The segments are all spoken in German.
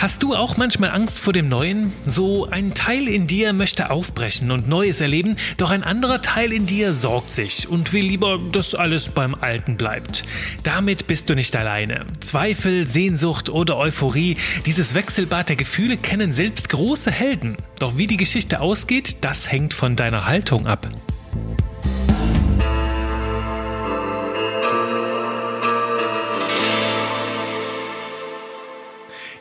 Hast du auch manchmal Angst vor dem Neuen? So ein Teil in dir möchte aufbrechen und Neues erleben, doch ein anderer Teil in dir sorgt sich und will lieber, dass alles beim Alten bleibt. Damit bist du nicht alleine. Zweifel, Sehnsucht oder Euphorie, dieses Wechselbad der Gefühle kennen selbst große Helden. Doch wie die Geschichte ausgeht, das hängt von deiner Haltung ab.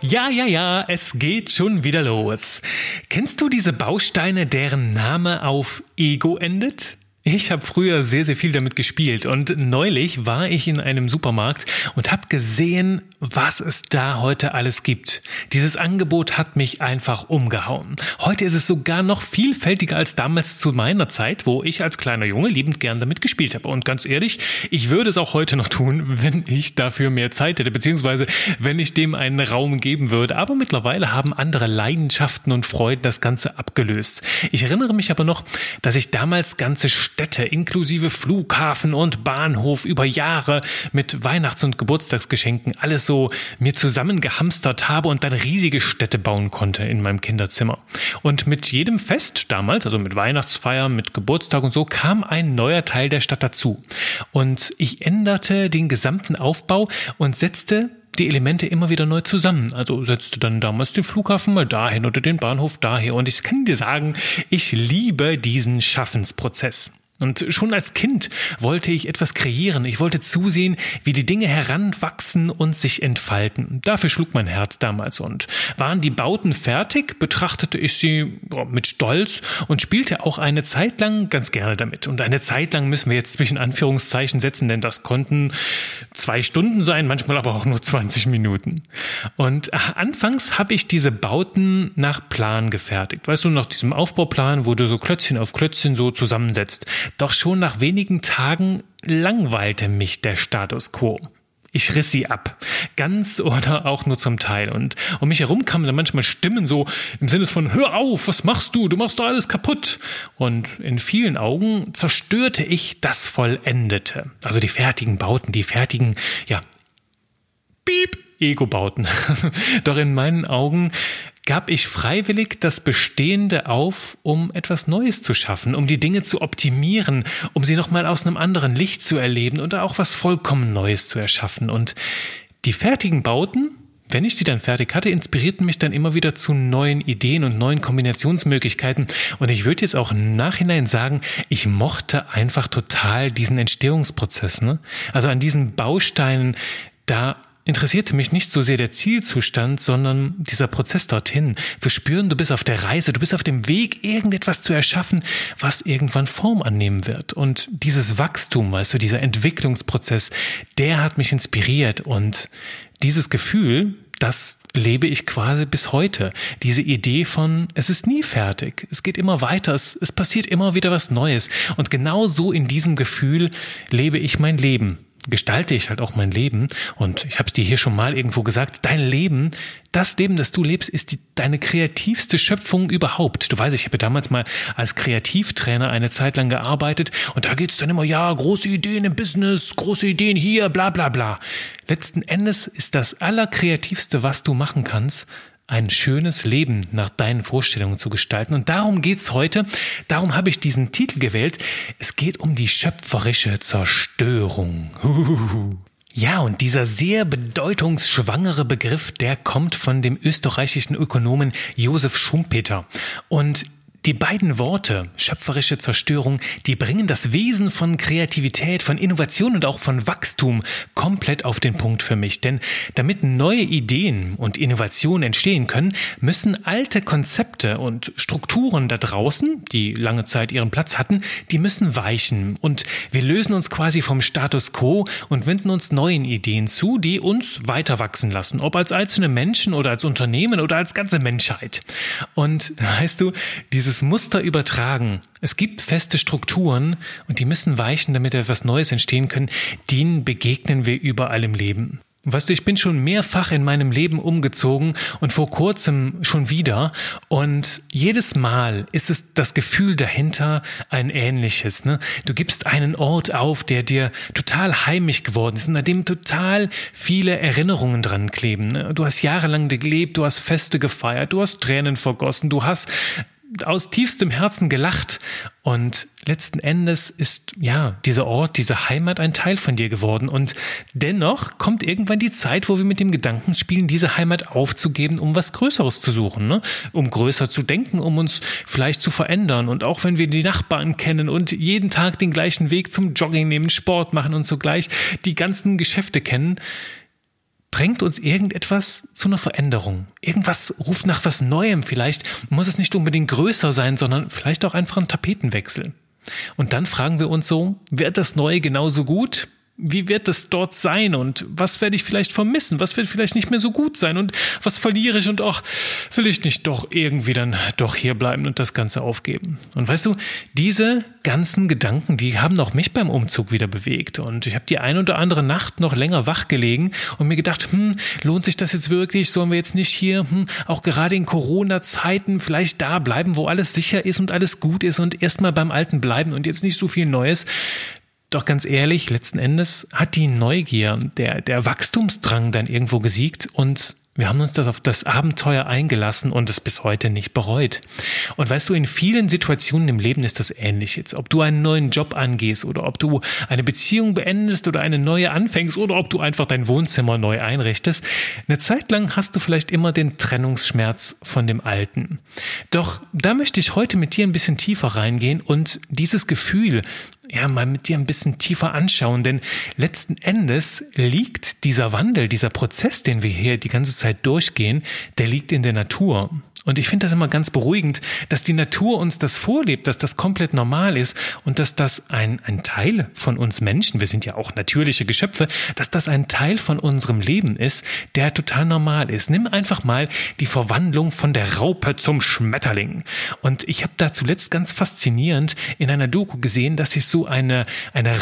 Ja, es geht schon wieder los. Kennst du diese Bausteine, deren Name auf Ego endet? Ich habe früher sehr, sehr viel damit gespielt und neulich war ich in einem Supermarkt und habe gesehen, was es da heute alles gibt. Dieses Angebot hat mich einfach umgehauen. Heute ist es sogar noch vielfältiger als damals zu meiner Zeit, wo ich als kleiner Junge liebend gern damit gespielt habe. Und ganz ehrlich, ich würde es auch heute noch tun, wenn ich dafür mehr Zeit hätte, beziehungsweise wenn ich dem einen Raum geben würde. Aber mittlerweile haben andere Leidenschaften und Freuden das Ganze abgelöst. Ich erinnere mich aber noch, dass ich damals ganze Städte inklusive Flughafen und Bahnhof über Jahre mit Weihnachts- und Geburtstagsgeschenken alles so mir zusammengehamstert habe und dann riesige Städte bauen konnte in meinem Kinderzimmer. Und mit jedem Fest damals, also mit Weihnachtsfeiern, mit Geburtstag und so, kam ein neuer Teil der Stadt dazu. Und ich änderte den gesamten Aufbau und setzte die Elemente immer wieder neu zusammen. Also setzte dann damals den Flughafen mal dahin oder den Bahnhof daher. Und ich kann dir sagen, ich liebe diesen Schaffensprozess. Und schon als Kind wollte ich etwas kreieren. Ich wollte zusehen, wie die Dinge heranwachsen und sich entfalten. Dafür schlug mein Herz damals. Und waren die Bauten fertig, betrachtete ich sie mit Stolz und spielte auch eine Zeit lang ganz gerne damit. Und eine Zeit lang müssen wir jetzt zwischen Anführungszeichen setzen, denn das konnten 2 Stunden sein, manchmal aber auch nur 20 Minuten. Und anfangs habe ich diese Bauten nach Plan gefertigt. Weißt du, nach diesem Aufbauplan, wo du so Klötzchen auf Klötzchen so zusammensetzt. Doch schon nach wenigen Tagen langweilte mich der Status quo. Ich riss sie ab, ganz oder auch nur zum Teil. Und um mich herum kamen dann manchmal Stimmen so im Sinne von, hör auf, was machst du? Du machst doch alles kaputt. Und in vielen Augen zerstörte ich das Vollendete. Also die fertigen Bauten, die fertigen, ja, piep, Ego-Bauten. Doch in meinen Augen gab ich freiwillig das Bestehende auf, um etwas Neues zu schaffen, um die Dinge zu optimieren, um sie nochmal aus einem anderen Licht zu erleben und auch was vollkommen Neues zu erschaffen. Und die fertigen Bauten, wenn ich die dann fertig hatte, inspirierten mich dann immer wieder zu neuen Ideen und neuen Kombinationsmöglichkeiten. Und ich würde jetzt auch im Nachhinein sagen, ich mochte einfach total diesen Entstehungsprozess, ne? Also an diesen Bausteinen, da interessierte mich nicht so sehr der Zielzustand, sondern dieser Prozess dorthin. Zu spüren, du bist auf der Reise, du bist auf dem Weg, irgendetwas zu erschaffen, was irgendwann Form annehmen wird. Und dieses Wachstum, weißt du, dieser Entwicklungsprozess, der hat mich inspiriert. Und dieses Gefühl, das lebe ich quasi bis heute. Diese Idee von, es ist nie fertig, es geht immer weiter, es passiert immer wieder was Neues. Und genau so in diesem Gefühl lebe ich mein Leben. Gestalte ich halt auch mein Leben und ich habe es dir hier schon mal irgendwo gesagt, dein Leben, das Leben, das du lebst, ist deine kreativste Schöpfung überhaupt. Du weißt, ich habe damals mal als Kreativtrainer eine Zeit lang gearbeitet und da geht es dann immer, ja, große Ideen im Business, große Ideen hier, bla bla bla. Letzten Endes ist das Allerkreativste, was du machen kannst, ein schönes Leben nach deinen Vorstellungen zu gestalten. Und darum geht's heute. Darum habe ich diesen Titel gewählt. Es geht um die schöpferische Zerstörung. Ja, und dieser sehr bedeutungsschwangere Begriff, der kommt von dem österreichischen Ökonomen Josef Schumpeter. Und die beiden Worte, schöpferische Zerstörung, die bringen das Wesen von Kreativität, von Innovation und auch von Wachstum komplett auf den Punkt für mich. Denn damit neue Ideen und Innovationen entstehen können, müssen alte Konzepte und Strukturen da draußen, die lange Zeit ihren Platz hatten, die müssen weichen. Und wir lösen uns quasi vom Status quo und wenden uns neuen Ideen zu, die uns weiter wachsen lassen. Ob als einzelne Menschen oder als Unternehmen oder als ganze Menschheit. Und weißt du, dieses Muster übertragen. Es gibt feste Strukturen und die müssen weichen, damit etwas Neues entstehen können. Denen begegnen wir überall im Leben. Weißt du, ich bin schon mehrfach in meinem Leben umgezogen und vor kurzem schon wieder, und jedes Mal ist es das Gefühl dahinter ein ähnliches, ne? Du gibst einen Ort auf, der dir total heimisch geworden ist und an dem total viele Erinnerungen dran kleben, ne? Du hast jahrelang gelebt, du hast Feste gefeiert, du hast Tränen vergossen, du hast aus tiefstem Herzen gelacht, und letzten Endes ist ja dieser Ort, diese Heimat ein Teil von dir geworden, und dennoch kommt irgendwann die Zeit, wo wir mit dem Gedanken spielen, diese Heimat aufzugeben, um was Größeres zu suchen, ne? Um größer zu denken, um uns vielleicht zu verändern, und auch wenn wir die Nachbarn kennen und jeden Tag den gleichen Weg zum Jogging nehmen, Sport machen und sogleich die ganzen Geschäfte kennen, drängt uns irgendetwas zu einer Veränderung. Irgendwas ruft nach was Neuem. Vielleicht muss es nicht unbedingt größer sein, sondern vielleicht auch einfach ein Tapetenwechsel. Und dann fragen wir uns so, wird das Neue genauso gut? Wie wird es dort sein? Und was werde ich vielleicht vermissen? Was wird vielleicht nicht mehr so gut sein? Und was verliere ich? Und auch will ich nicht doch irgendwie dann doch hier bleiben und das Ganze aufgeben? Und weißt du, diese ganzen Gedanken, die haben auch mich beim Umzug wieder bewegt. Und ich habe die ein oder andere Nacht noch länger wach gelegen und mir gedacht, lohnt sich das jetzt wirklich? Sollen wir jetzt nicht hier, auch gerade in Corona-Zeiten vielleicht da bleiben, wo alles sicher ist und alles gut ist, und erstmal beim Alten bleiben und jetzt nicht so viel Neues? Doch ganz ehrlich, letzten Endes hat die Neugier, der Wachstumsdrang dann irgendwo gesiegt, und wir haben uns das auf das Abenteuer eingelassen und es bis heute nicht bereut. Und weißt du, in vielen Situationen im Leben ist das ähnlich jetzt. Ob du einen neuen Job angehst oder ob du eine Beziehung beendest oder eine neue anfängst oder ob du einfach dein Wohnzimmer neu einrichtest. Eine Zeit lang hast du vielleicht immer den Trennungsschmerz von dem Alten. Doch da möchte ich heute mit dir ein bisschen tiefer reingehen und dieses Gefühl ja mal mit dir ein bisschen tiefer anschauen, denn letzten Endes liegt dieser Wandel, dieser Prozess, den wir hier die ganze Zeit durchgehen, der liegt in der Natur. Und ich finde das immer ganz beruhigend, dass die Natur uns das vorlebt, dass das komplett normal ist und dass das ein Teil von uns Menschen, wir sind ja auch natürliche Geschöpfe, dass das ein Teil von unserem Leben ist, der total normal ist. Nimm einfach mal die Verwandlung von der Raupe zum Schmetterling. Und ich habe da zuletzt ganz faszinierend in einer Doku gesehen, dass sich so eine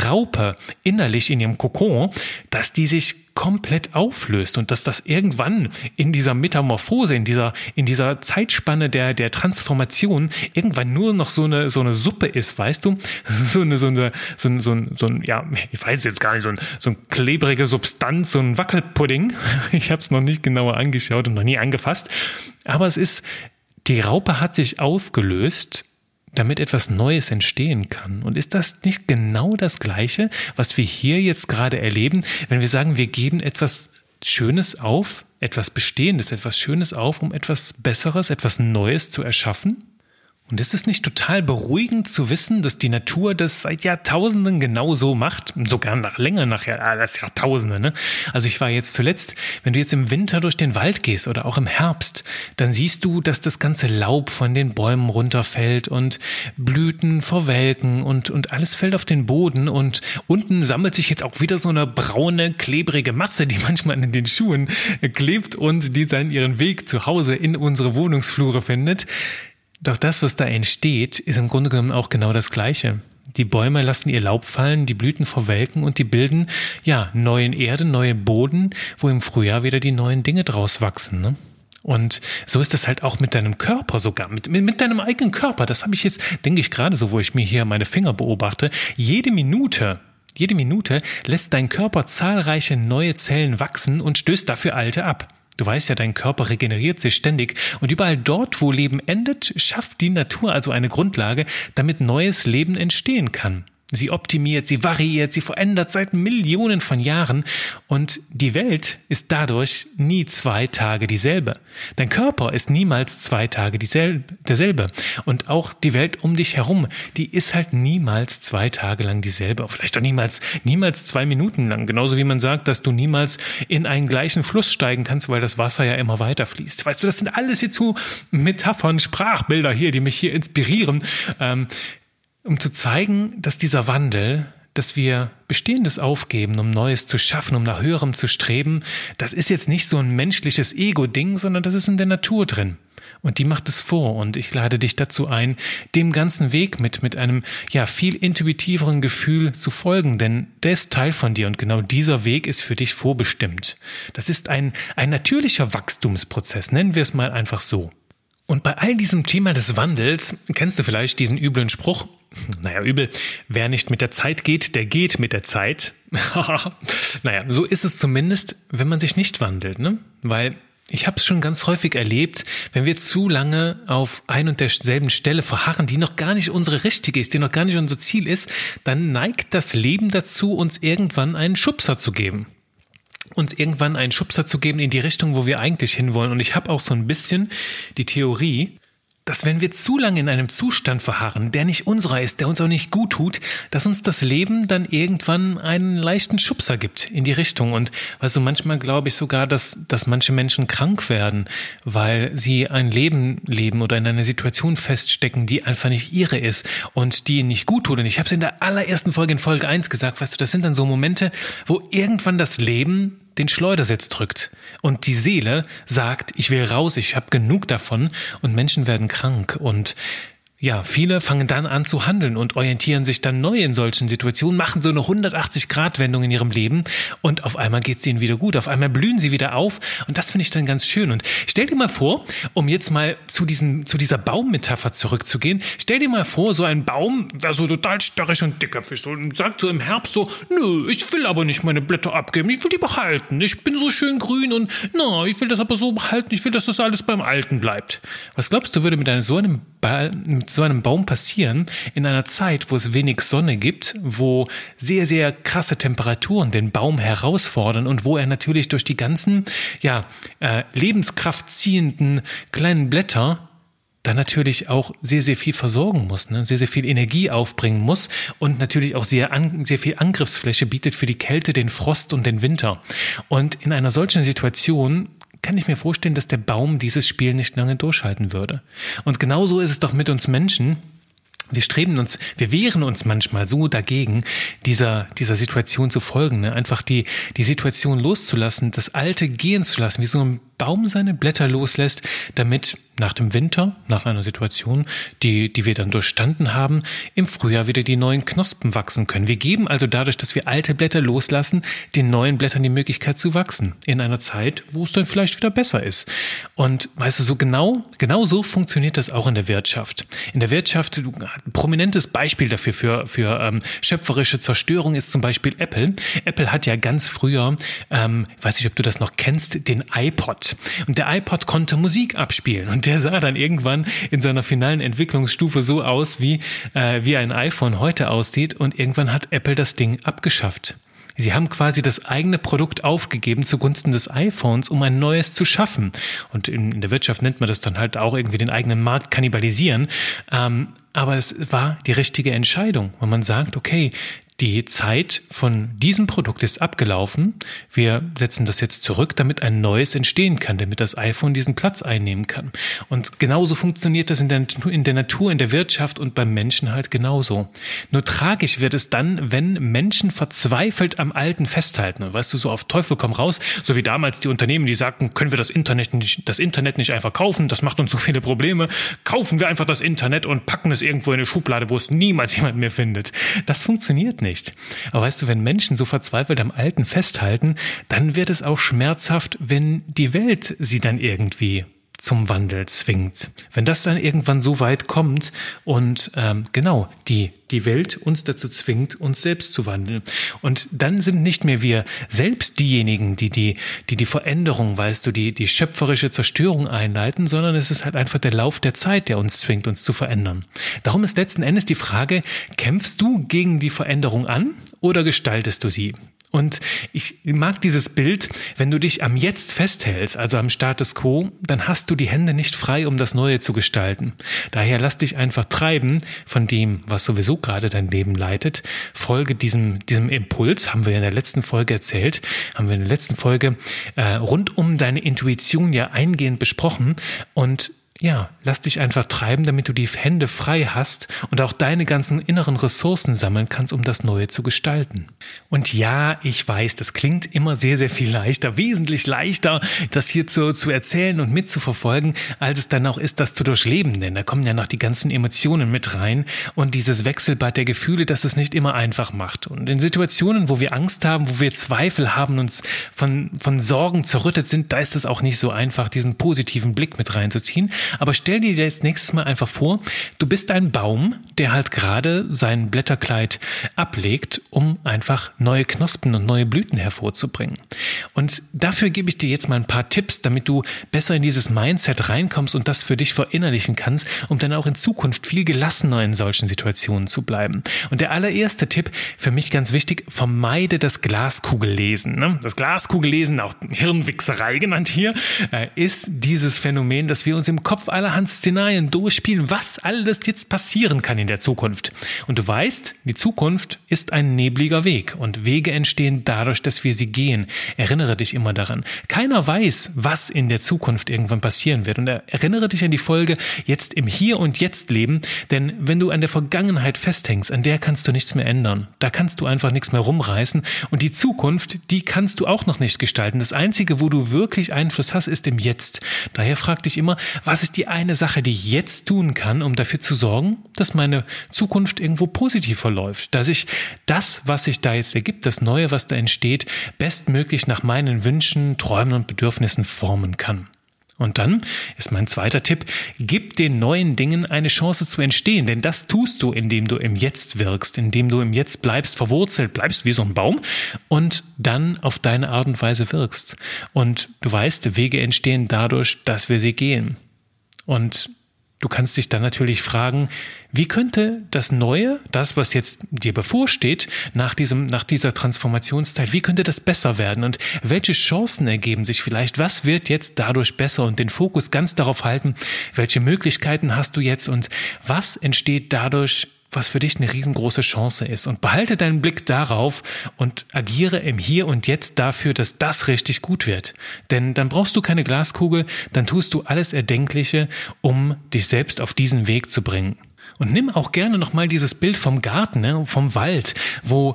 Raupe innerlich in ihrem Kokon, dass die sich komplett auflöst und dass das irgendwann in dieser Metamorphose, in dieser Zeitspanne der Transformation irgendwann nur noch so eine Suppe ist, weißt du? So eine klebrige Substanz, so ein Wackelpudding. Ich habe es noch nicht genauer angeschaut und noch nie angefasst. Aber es ist, die Raupe hat sich aufgelöst, damit etwas Neues entstehen kann. Und ist das nicht genau das Gleiche, was wir hier jetzt gerade erleben, wenn wir sagen, wir geben etwas Schönes auf, etwas Bestehendes, etwas Schönes auf, um etwas Besseres, etwas Neues zu erschaffen? Und ist es nicht total beruhigend zu wissen, dass die Natur das seit Jahrtausenden genau so macht? Sogar nach länger, das Jahrtausende, ne? Also ich war jetzt zuletzt, wenn du jetzt im Winter durch den Wald gehst oder auch im Herbst, dann siehst du, dass das ganze Laub von den Bäumen runterfällt und Blüten verwelken und alles fällt auf den Boden, und unten sammelt sich jetzt auch wieder so eine braune, klebrige Masse, die manchmal in den Schuhen klebt und die dann ihren Weg zu Hause in unsere Wohnungsflure findet. Doch das, was da entsteht, ist im Grunde genommen auch genau das Gleiche. Die Bäume lassen ihr Laub fallen, die Blüten verwelken und die bilden, ja, neuen Erden, neuen Boden, wo im Frühjahr wieder die neuen Dinge draus wachsen, ne? Und so ist das halt auch mit deinem Körper sogar, mit deinem eigenen Körper. Das habe ich jetzt, denke ich gerade so, wo ich mir hier meine Finger beobachte. Jede Minute lässt dein Körper zahlreiche neue Zellen wachsen und stößt dafür alte ab. Du weißt ja, dein Körper regeneriert sich ständig, und überall dort, wo Leben endet, schafft die Natur also eine Grundlage, damit neues Leben entstehen kann. Sie optimiert, sie variiert, sie verändert seit Millionen von Jahren, und die Welt ist dadurch nie 2 Tage dieselbe. Dein Körper ist niemals 2 Tage derselbe, und auch die Welt um dich herum, die ist halt niemals 2 Tage lang dieselbe, vielleicht auch niemals 2 Minuten lang, genauso wie man sagt, dass du niemals in einen gleichen Fluss steigen kannst, weil das Wasser ja immer weiter fließt. Weißt du, das sind alles jetzt so Metaphern, Sprachbilder hier, die mich hier inspirieren, um zu zeigen, dass dieser Wandel, dass wir Bestehendes aufgeben, um Neues zu schaffen, um nach Höherem zu streben, das ist jetzt nicht so ein menschliches Ego-Ding, sondern das ist in der Natur drin. und die macht es vor. Und ich lade dich dazu ein, dem ganzen Weg mit einem viel intuitiveren Gefühl zu folgen, denn der ist Teil von dir und genau dieser Weg ist für dich vorbestimmt. Das ist ein natürlicher Wachstumsprozess, nennen wir es mal einfach so. Und bei all diesem Thema des Wandels kennst du vielleicht diesen üblen Spruch, übel, wer nicht mit der Zeit geht, der geht mit der Zeit. So ist es zumindest, wenn man sich nicht wandelt, ne? Weil ich habe es schon ganz häufig erlebt, wenn wir zu lange auf ein und derselben Stelle verharren, die noch gar nicht unsere richtige ist, die noch gar nicht unser Ziel ist, dann neigt das Leben dazu, uns irgendwann einen Schubser zu geben. In die Richtung, wo wir eigentlich hinwollen. Und ich habe auch so ein bisschen die Theorie, dass wenn wir zu lange in einem Zustand verharren, der nicht unserer ist, der uns auch nicht gut tut, dass uns das Leben dann irgendwann einen leichten Schubser gibt in die Richtung. Und also manchmal glaube ich sogar, dass manche Menschen krank werden, weil sie ein Leben leben oder in einer Situation feststecken, die einfach nicht ihre ist und die ihnen nicht gut tut. Und ich habe es in der allerersten Folge in Folge 1 gesagt, weißt du, das sind dann so Momente, wo irgendwann das Leben den Schleudersitz drückt und die Seele sagt, ich will raus, ich habe genug davon und Menschen werden krank und viele fangen dann an zu handeln und orientieren sich dann neu in solchen Situationen, machen so eine 180-Grad-Wendung in ihrem Leben und auf einmal geht es ihnen wieder gut, auf einmal blühen sie wieder auf und das finde ich dann ganz schön. Und stell dir mal vor, um jetzt mal zu dieser Baummetapher zurückzugehen, stell dir mal vor, so ein Baum wäre so total starrig und dickköpfig und sagt so im Herbst so, nö, ich will aber nicht meine Blätter abgeben, ich will die behalten, ich bin so schön grün und ich will das aber so behalten, ich will, dass das alles beim Alten bleibt. Was glaubst du, würde mit so einem Baum passieren in einer Zeit, wo es wenig Sonne gibt, wo sehr, sehr krasse Temperaturen den Baum herausfordern und wo er natürlich durch die ganzen Lebenskraft ziehenden kleinen Blätter dann natürlich auch sehr, sehr viel versorgen muss, ne? Sehr, sehr viel Energie aufbringen muss und natürlich auch sehr viel Angriffsfläche bietet für die Kälte, den Frost und den Winter. Und in einer solchen Situation kann ich mir vorstellen, dass der Baum dieses Spiel nicht lange durchhalten würde. Und genauso ist es doch mit uns Menschen. Wir wehren uns manchmal so dagegen, dieser Situation zu folgen, ne? Einfach die Situation loszulassen, das Alte gehen zu lassen, wie so ein Baum seine Blätter loslässt, damit nach dem Winter, nach einer Situation, die wir dann durchstanden haben, im Frühjahr wieder die neuen Knospen wachsen können. Wir geben also dadurch, dass wir alte Blätter loslassen, den neuen Blättern die Möglichkeit zu wachsen, in einer Zeit, wo es dann vielleicht wieder besser ist. Und weißt du, so genau so funktioniert das auch in der Wirtschaft. In der Wirtschaft, ein prominentes Beispiel dafür für schöpferische Zerstörung ist zum Beispiel Apple. Apple hat ja ganz früher, weiß nicht, ob du das noch kennst, den iPod. Und der iPod konnte Musik abspielen und der sah dann irgendwann in seiner finalen Entwicklungsstufe so aus, wie ein iPhone heute aussieht und irgendwann hat Apple das Ding abgeschafft. Sie haben quasi das eigene Produkt aufgegeben zugunsten des iPhones, um ein neues zu schaffen. Und in der Wirtschaft nennt man das dann halt auch irgendwie den eigenen Markt kannibalisieren. Aber es war die richtige Entscheidung, wenn man sagt, okay, die Zeit von diesem Produkt ist abgelaufen. Wir setzen das jetzt zurück, damit ein neues entstehen kann, damit das iPhone diesen Platz einnehmen kann. Und genauso funktioniert das in der Natur, in der Wirtschaft und beim Menschen halt genauso. Nur tragisch wird es dann, wenn Menschen verzweifelt am Alten festhalten. Und weißt du, so auf Teufel komm raus, so wie damals die Unternehmen, die sagten, können wir das Internet nicht einfach kaufen, das macht uns so viele Probleme. Kaufen wir einfach das Internet und packen es irgendwo in eine Schublade, wo es niemals jemand mehr findet. Das funktioniert nicht. Aber weißt du, wenn Menschen so verzweifelt am Alten festhalten, dann wird es auch schmerzhaft, wenn die Welt sie dann irgendwie zum Wandel zwingt. Wenn das dann irgendwann so weit kommt und die Welt uns dazu zwingt, uns selbst zu wandeln. Und dann sind nicht mehr wir selbst diejenigen, die Veränderung, die schöpferische Zerstörung einleiten, sondern es ist halt einfach der Lauf der Zeit, der uns zwingt, uns zu verändern. Darum ist letzten Endes die Frage, kämpfst du gegen die Veränderung an oder gestaltest du sie? Und ich mag dieses Bild, wenn du dich am Jetzt festhältst, also am Status Quo, dann hast du die Hände nicht frei, um das Neue zu gestalten. Daher lass dich einfach treiben von dem, was sowieso gerade dein Leben leitet. Folge diesem Impuls, haben wir in der letzten Folge rund um deine Intuition ja eingehend besprochen und Ja, lass dich einfach treiben, damit du die Hände frei hast und auch deine ganzen inneren Ressourcen sammeln kannst, um das Neue zu gestalten. Und ja, ich weiß, das klingt immer sehr, sehr viel leichter, wesentlich leichter, das hier zu erzählen und mitzuverfolgen, als es dann auch ist, das zu durchleben, denn da kommen ja noch die ganzen Emotionen mit rein und dieses Wechselbad der Gefühle, das es nicht immer einfach macht. Und in Situationen, wo wir Angst haben, wo wir Zweifel haben, uns von Sorgen zerrüttet sind, da ist es auch nicht so einfach, diesen positiven Blick mit reinzuziehen. Aber stell dir jetzt nächstes Mal einfach vor, du bist ein Baum, der halt gerade sein Blätterkleid ablegt, um einfach neue Knospen und neue Blüten hervorzubringen. Und dafür gebe ich dir jetzt mal ein paar Tipps, damit du besser in dieses Mindset reinkommst und das für dich verinnerlichen kannst, um dann auch in Zukunft viel gelassener in solchen Situationen zu bleiben. Und der allererste Tipp, für mich ganz wichtig, vermeide das Glaskugellesen. Ne? Das Glaskugellesen, auch Hirnwichserei genannt hier, ist dieses Phänomen, dass wir uns im Kopf allerhand Szenarien durchspielen, was alles jetzt passieren kann in der Zukunft. Und du weißt, die Zukunft ist ein nebliger Weg und Wege entstehen dadurch, dass wir sie gehen. Erinnere dich immer daran. Keiner weiß, was in der Zukunft irgendwann passieren wird. Und erinnere dich an die Folge jetzt im Hier und Jetzt leben, denn wenn du an der Vergangenheit festhängst, an der kannst du nichts mehr ändern. Da kannst du einfach nichts mehr rumreißen und die Zukunft, die kannst du auch noch nicht gestalten. Das Einzige, wo du wirklich Einfluss hast, ist im Jetzt. Daher frag dich immer, was ist die eine Sache, die ich jetzt tun kann, um dafür zu sorgen, dass meine Zukunft irgendwo positiv verläuft, dass ich das, was sich da jetzt ergibt, das Neue, was da entsteht, bestmöglich nach meinen Wünschen, Träumen und Bedürfnissen formen kann. Und dann ist mein zweiter Tipp, gib den neuen Dingen eine Chance zu entstehen, denn das tust du, indem du im Jetzt wirkst, indem du im Jetzt bleibst, verwurzelt bleibst wie so ein Baum und dann auf deine Art und Weise wirkst. Und du weißt, Wege entstehen dadurch, dass wir sie gehen. Und du kannst dich dann natürlich fragen, wie könnte das Neue, das, was jetzt dir bevorsteht, nach dieser Transformationszeit, wie könnte das besser werden und welche Chancen ergeben sich vielleicht? Was wird jetzt dadurch besser? Und den Fokus ganz darauf halten, welche Möglichkeiten hast du jetzt und was entsteht dadurch, was für dich eine riesengroße Chance ist? Und behalte deinen Blick darauf und agiere im Hier und Jetzt dafür, dass das richtig gut wird. Denn dann brauchst du keine Glaskugel, dann tust du alles Erdenkliche, um dich selbst auf diesen Weg zu bringen. Und nimm auch gerne nochmal dieses Bild vom Garten, ne, vom Wald, wo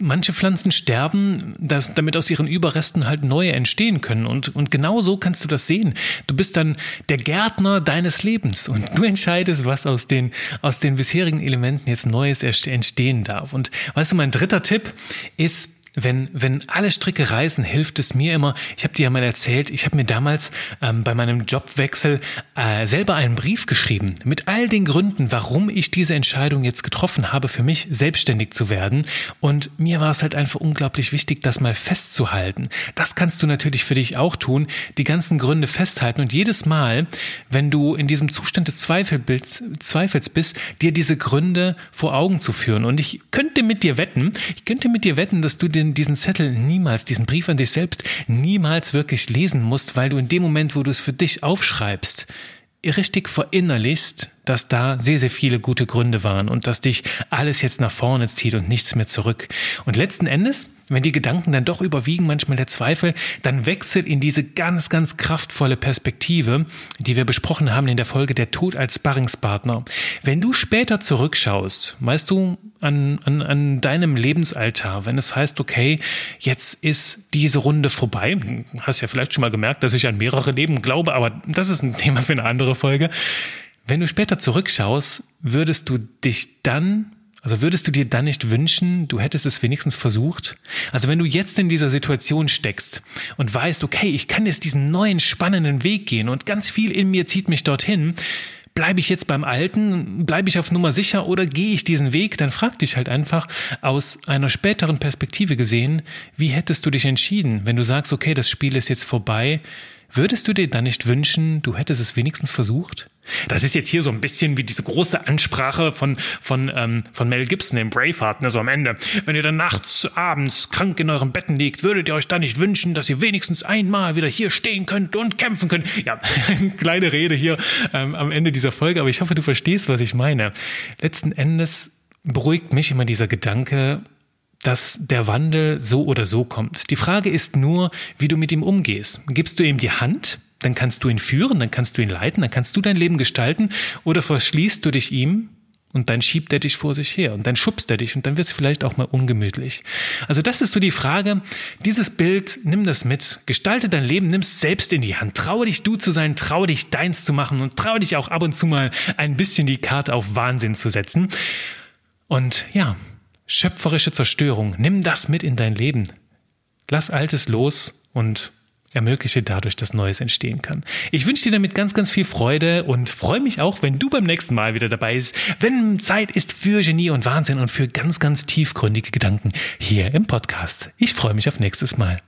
manche Pflanzen sterben, damit aus ihren Überresten halt neue entstehen können. Und genau so kannst du das sehen. Du bist dann der Gärtner deines Lebens und du entscheidest, was aus den bisherigen Elementen jetzt Neues entstehen darf. Und weißt du, mein dritter Tipp ist, wenn alle Stricke reißen, hilft es mir immer. Ich habe dir ja mal erzählt, ich habe mir damals bei meinem Jobwechsel selber einen Brief geschrieben mit all den Gründen, warum ich diese Entscheidung jetzt getroffen habe, für mich selbstständig zu werden. Und mir war es halt einfach unglaublich wichtig, das mal festzuhalten. Das kannst du natürlich für dich auch tun, die ganzen Gründe festhalten. Und jedes Mal, wenn du in diesem Zustand des Zweifels bist, dir diese Gründe vor Augen zu führen. Und ich könnte mit dir wetten, dass du diesen Brief an dich selbst niemals wirklich lesen musst, weil du in dem Moment, wo du es für dich aufschreibst, richtig verinnerlichst, dass da sehr, sehr viele gute Gründe waren und dass dich alles jetzt nach vorne zieht und nichts mehr zurück. Und letzten Endes, wenn die Gedanken dann doch überwiegen, manchmal der Zweifel, dann wechsel in diese ganz, ganz kraftvolle Perspektive, die wir besprochen haben in der Folge Der Tod als Sparringspartner. Wenn du später zurückschaust, weißt du, an deinem Lebensaltar, wenn es heißt, okay, jetzt ist diese Runde vorbei, du hast ja vielleicht schon mal gemerkt, dass ich an mehrere Leben glaube, aber das ist ein Thema für eine andere Folge. Wenn du später zurückschaust, würdest du dir dann nicht wünschen, du hättest es wenigstens versucht? Also wenn du jetzt in dieser Situation steckst und weißt, okay, ich kann jetzt diesen neuen spannenden Weg gehen und ganz viel in mir zieht mich dorthin, bleibe ich jetzt beim Alten, bleibe ich auf Nummer sicher oder gehe ich diesen Weg? Dann frag dich halt einfach aus einer späteren Perspektive gesehen, wie hättest du dich entschieden, wenn du sagst, okay, das Spiel ist jetzt vorbei, würdest du dir dann nicht wünschen, du hättest es wenigstens versucht? Das ist jetzt hier so ein bisschen wie diese große Ansprache von Mel Gibson im Braveheart, ne, so am Ende. Wenn ihr dann abends krank in euren Betten liegt, würdet ihr euch dann nicht wünschen, dass ihr wenigstens einmal wieder hier stehen könnt und kämpfen könnt? Ja, kleine Rede hier am Ende dieser Folge, aber ich hoffe, du verstehst, was ich meine. Letzten Endes beruhigt mich immer dieser Gedanke, dass der Wandel so oder so kommt. Die Frage ist nur, wie du mit ihm umgehst. Gibst du ihm die Hand, Dann kannst du ihn führen, dann kannst du ihn leiten, dann kannst du dein Leben gestalten, oder verschließt du dich ihm und dann schiebt er dich vor sich her und dann schubst er dich und dann wird es vielleicht auch mal ungemütlich. Also das ist so die Frage, dieses Bild, nimm das mit, gestalte dein Leben, nimm es selbst in die Hand, traue dich du zu sein, traue dich deins zu machen und traue dich auch ab und zu mal ein bisschen die Karte auf Wahnsinn zu setzen. Und ja, schöpferische Zerstörung, nimm das mit in dein Leben, lass Altes los und ermögliche dadurch, dass Neues entstehen kann. Ich wünsche dir damit ganz, ganz viel Freude und freue mich auch, wenn du beim nächsten Mal wieder dabei bist, wenn Zeit ist für Genie und Wahnsinn und für ganz, ganz tiefgründige Gedanken hier im Podcast. Ich freue mich auf nächstes Mal.